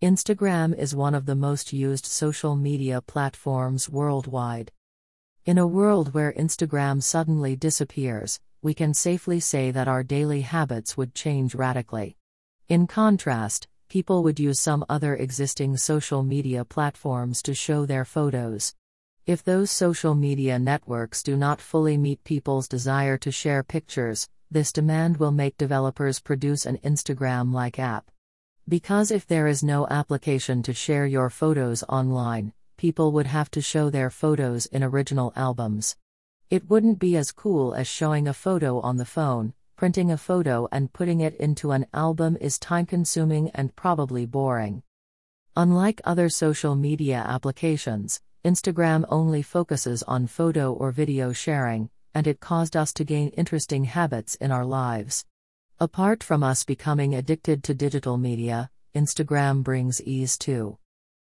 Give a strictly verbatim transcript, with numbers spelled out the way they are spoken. Instagram is one of the most used social media platforms worldwide. In a world where Instagram suddenly disappears, we can safely say that our daily habits would change radically. In contrast, people would use some other existing social media platforms to show their photos. If those social media networks do not fully meet people's desire to share pictures, this demand will make developers produce an Instagram-like app. Because if there is no application to share your photos online, people would have to show their photos in original albums. It wouldn't be as cool as showing a photo on the phone. Printing a photo and putting it into an album is time-consuming and probably boring. Unlike other social media applications, Instagram only focuses on photo or video sharing, and it caused us to gain interesting habits in our lives. Apart from us becoming addicted to digital media, Instagram brings ease too.